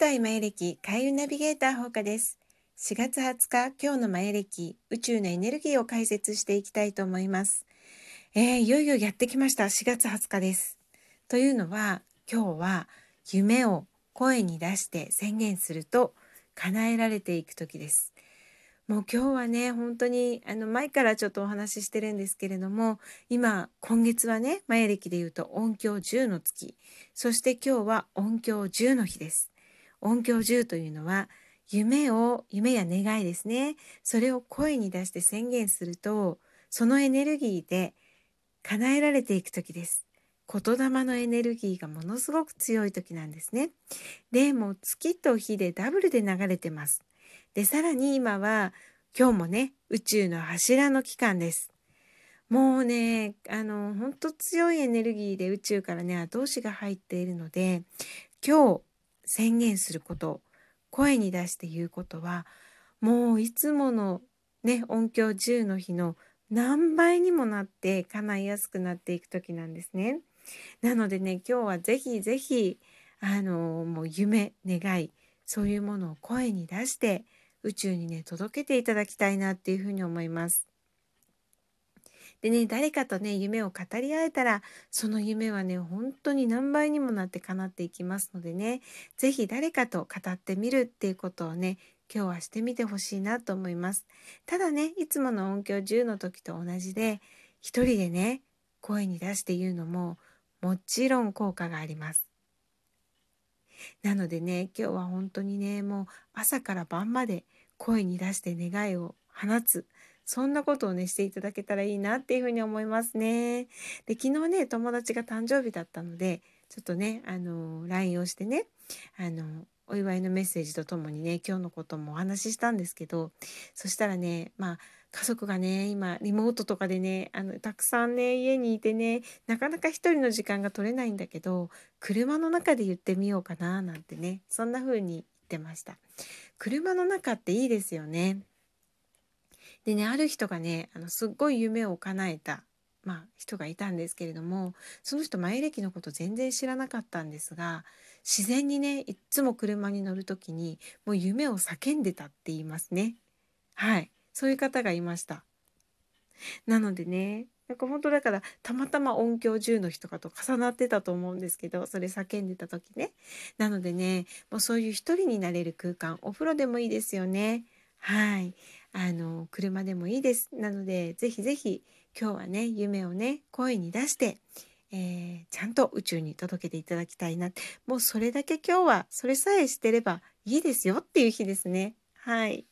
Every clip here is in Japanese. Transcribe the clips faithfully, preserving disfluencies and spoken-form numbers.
代マヤ暦開運ナビゲーターほうかです。しがつはつか、今日のマヤ暦、宇宙のエネルギーを解説していきたいと思います。えー、いよいよやってきました。しがつはつかです。というのは、今日は夢を声に出して宣言すると叶えられていく時です。もう今日はね、本当にあの前からちょっとお話ししてるんですけれども、今今月はね、マヤ暦でいうと音響じゅうの月、そして今日は音響じゅうの日です。音響じゅうというのは夢を夢や願いですね、それを声に出して宣言すると、そのエネルギーで叶えられていく時です。言霊のエネルギーがものすごく強い時なんですね。でも月と日でダブルで流れてます。でさらに今は今日もね、宇宙の柱の期間です。もうね、あの本当強いエネルギーで宇宙からね、後押しが入っているので、今日宣言すること、声に出して言うことは、もういつものね、音響じゅうの日の何倍にもなって叶いやすくなっていく時なんですね。なのでね、今日はぜひぜひあのもう夢、願い、そういうものを声に出して宇宙にね、届けていただきたいなっていうふうに思います。でね、誰かとね、夢を語り合えたら、その夢はね、本当に何倍にもなって叶っていきますのでね、ぜひ誰かと語ってみるっていうことをね、今日はしてみてほしいなと思います。ただね、いつもの音響じゅうの時と同じで、一人でね、声に出して言うのももちろん効果があります。なのでね、今日は本当にね、もう朝から晩まで声に出して願いを放つ、そんなことをね、していただけたらいいなっていうふうに思いますね。で、昨日ね、友達が誕生日だったので、ちょっとね、あの ライン をしてね、あのお祝いのメッセージとともにね、今日のこともお話ししたんですけど、そしたらね、まあ家族がね、今リモートとかでね、あのたくさんね、家にいてね、なかなか一人の時間が取れないんだけど、車の中で言ってみようかななんてね、そんな風に言ってました。車の中っていいですよね。でね、ある人がね、あのすっごい夢を叶えた、まあ、人がいたんですけれども、その人マヤ暦のこと全然知らなかったんですが、自然にね、いつも車に乗るときにもう夢を叫んでたって言いますね。はい、そういう方がいました。なのでね、なんか本当だから、たまたま音響じゅうの日とかと重なってたと思うんですけど、それ叫んでた時ね。なのでね、もうそういう一人になれる空間、お風呂でもいいですよね。はい、あの車でもいいです。なのでぜひぜひ今日はね、夢をね、声に出して、えー、ちゃんと宇宙に届けていただきたいな。もうそれだけ、今日はそれさえしてればいいですよっていう日ですね。はい。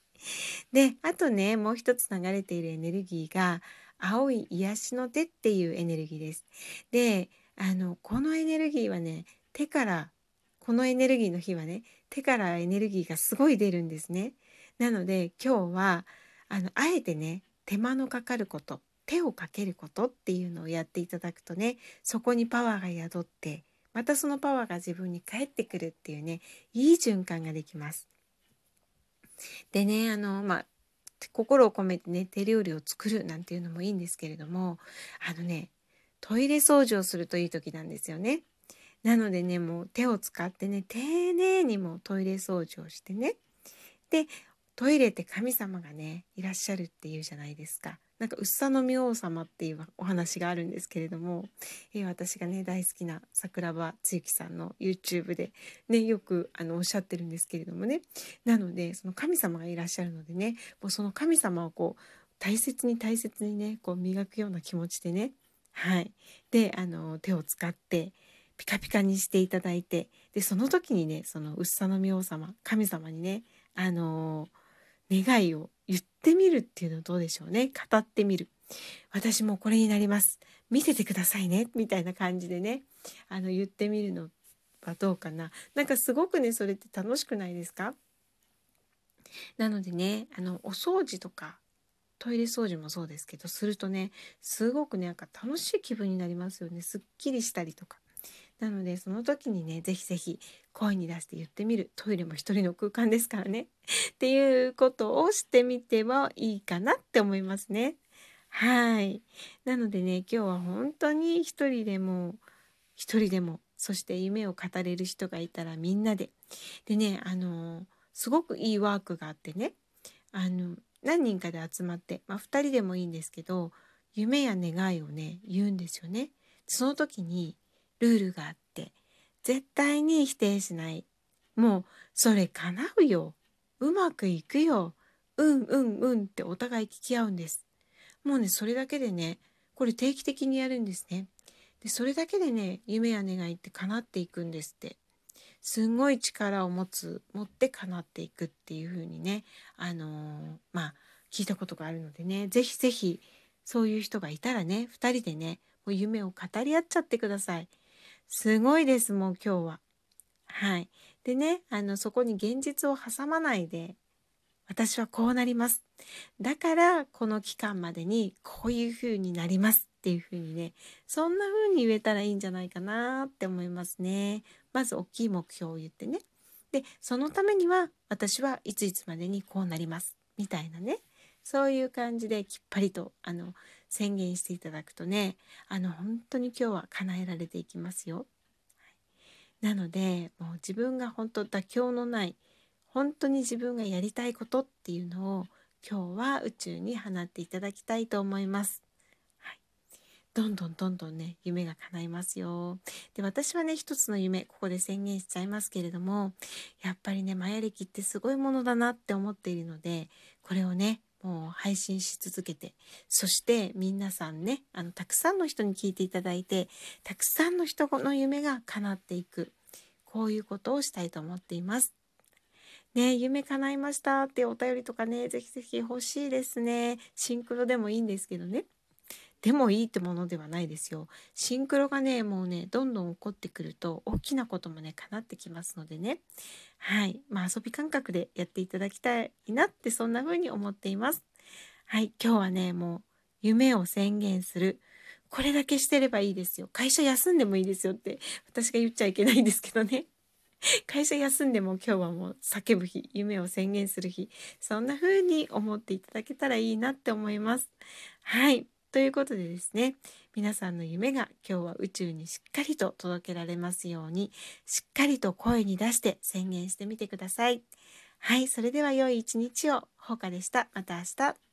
で、あとね、もう一つ流れているエネルギーが青い癒しの手っていうエネルギーです。で、あのこのエネルギーはね、手からこのエネルギーの日はね、手からエネルギーがすごい出るんですね。なので今日はあのあえてね、手間のかかること、手をかけることっていうのをやっていただくとね、そこにパワーが宿って、またそのパワーが自分に返ってくるっていうね、いい循環ができます。でね、あのまあ心を込めてね、手料理を作るなんていうのもいいんですけれども、あのね、トイレ掃除をするといい時なんですよね。なのでね、もう手を使ってね、丁寧にもうトイレ掃除をしてね。で、トイレって神様がね、いらっしゃるっていうじゃないですか。なんかうっさの明王様っていうお話があるんですけれども、えー、私がね、大好きな桜庭つゆきさんの YouTube でね、よくあのおっしゃってるんですけれどもね。なのでその神様がいらっしゃるのでね、もうその神様をこう大切に大切にね、こう磨くような気持ちでね、はい。で、あの手を使ってピカピカにしていただいて、でその時にね、そのうっさの明王様、神様にね、あのー願いを言ってみるっていうのはどうでしょうね。語ってみる。私もこれになります。見せてくださいね。みたいな感じでね、あの言ってみるのはどうかな。なんかすごくね、それって楽しくないですか？なのでね、あのお掃除とかトイレ掃除もそうですけど、するとね、すごくね、なんか楽しい気分になりますよね。すっきりしたりとか。なのでその時にね、ぜひぜひ声に出して言ってみる。トイレも一人の空間ですからねっていうことをしてみてはいいかなって思いますね。はい。なのでね、今日は本当に一人でも一人でもそして夢を語れる人がいたらみんなででね、あのすごくいいワークがあってね、あの何人かで集まって、まあ、ふたりでもいいんですけど、夢や願いをね言うんですよね。その時にルールがあって、絶対に否定しない。もうそれ叶うよ、うまくいくよ、うんうんうんってお互い聞き合うんです。もうねそれだけでね、これ定期的にやるんですね。でそれだけでね、夢や願いって叶っていくんですって。すんごい力を持つ持って叶っていくっていう風にね、あのー、まあ聞いたことがあるのでね、ぜひぜひそういう人がいたらね、ふたりでねもう夢を語り合っちゃってください。すごいです、もう今日は。はい。でね、あのそこに現実を挟まないで、私はこうなります、だからこの期間までにこういう風になりますっていう風にね、そんな風に言えたらいいんじゃないかなって思いますね。まず大きい目標を言ってね、でそのためには私はいついつまでにこうなりますみたいなね、そういう感じできっぱりとあの宣言していただくとね、あの本当に今日は叶えられていきますよ。なのでもう自分が本当妥協のない、本当に自分がやりたいことっていうのを今日は宇宙に放っていただきたいと思います、はい、どんどんどんどんね夢が叶いますよ。で私はね一つの夢ここで宣言しちゃいますけれども、やっぱりねマヤ暦ってすごいものだなって思っているので、これをねもう配信し続けて、そして皆さんね、あのたくさんの人に聞いていただいて、たくさんの人の夢が叶っていく、こういうことをしたいと思っていますね。夢叶いましたってお便りとかね、ぜひぜひ欲しいですね。シンクロでもいいんですけどね、でもいいってものではないですよ。シンクロがねもうねどんどん起こってくると大きなこともね叶ってきますのでね、はい、まあ、遊び感覚でやっていただきたいなって、そんな風に思っています。はい、今日はねもう夢を宣言する、これだけしてればいいですよ。会社休んでもいいですよって私が言っちゃいけないんですけどね。会社休んでも今日はもう叫ぶ日、夢を宣言する日、そんな風に思っていただけたらいいなって思います。はい。ということでですね、皆さんの夢が今日は宇宙にしっかりと届けられますように、しっかりと声に出して宣言してみてください。はい、それでは良い一日を。ほうかでした。また明日。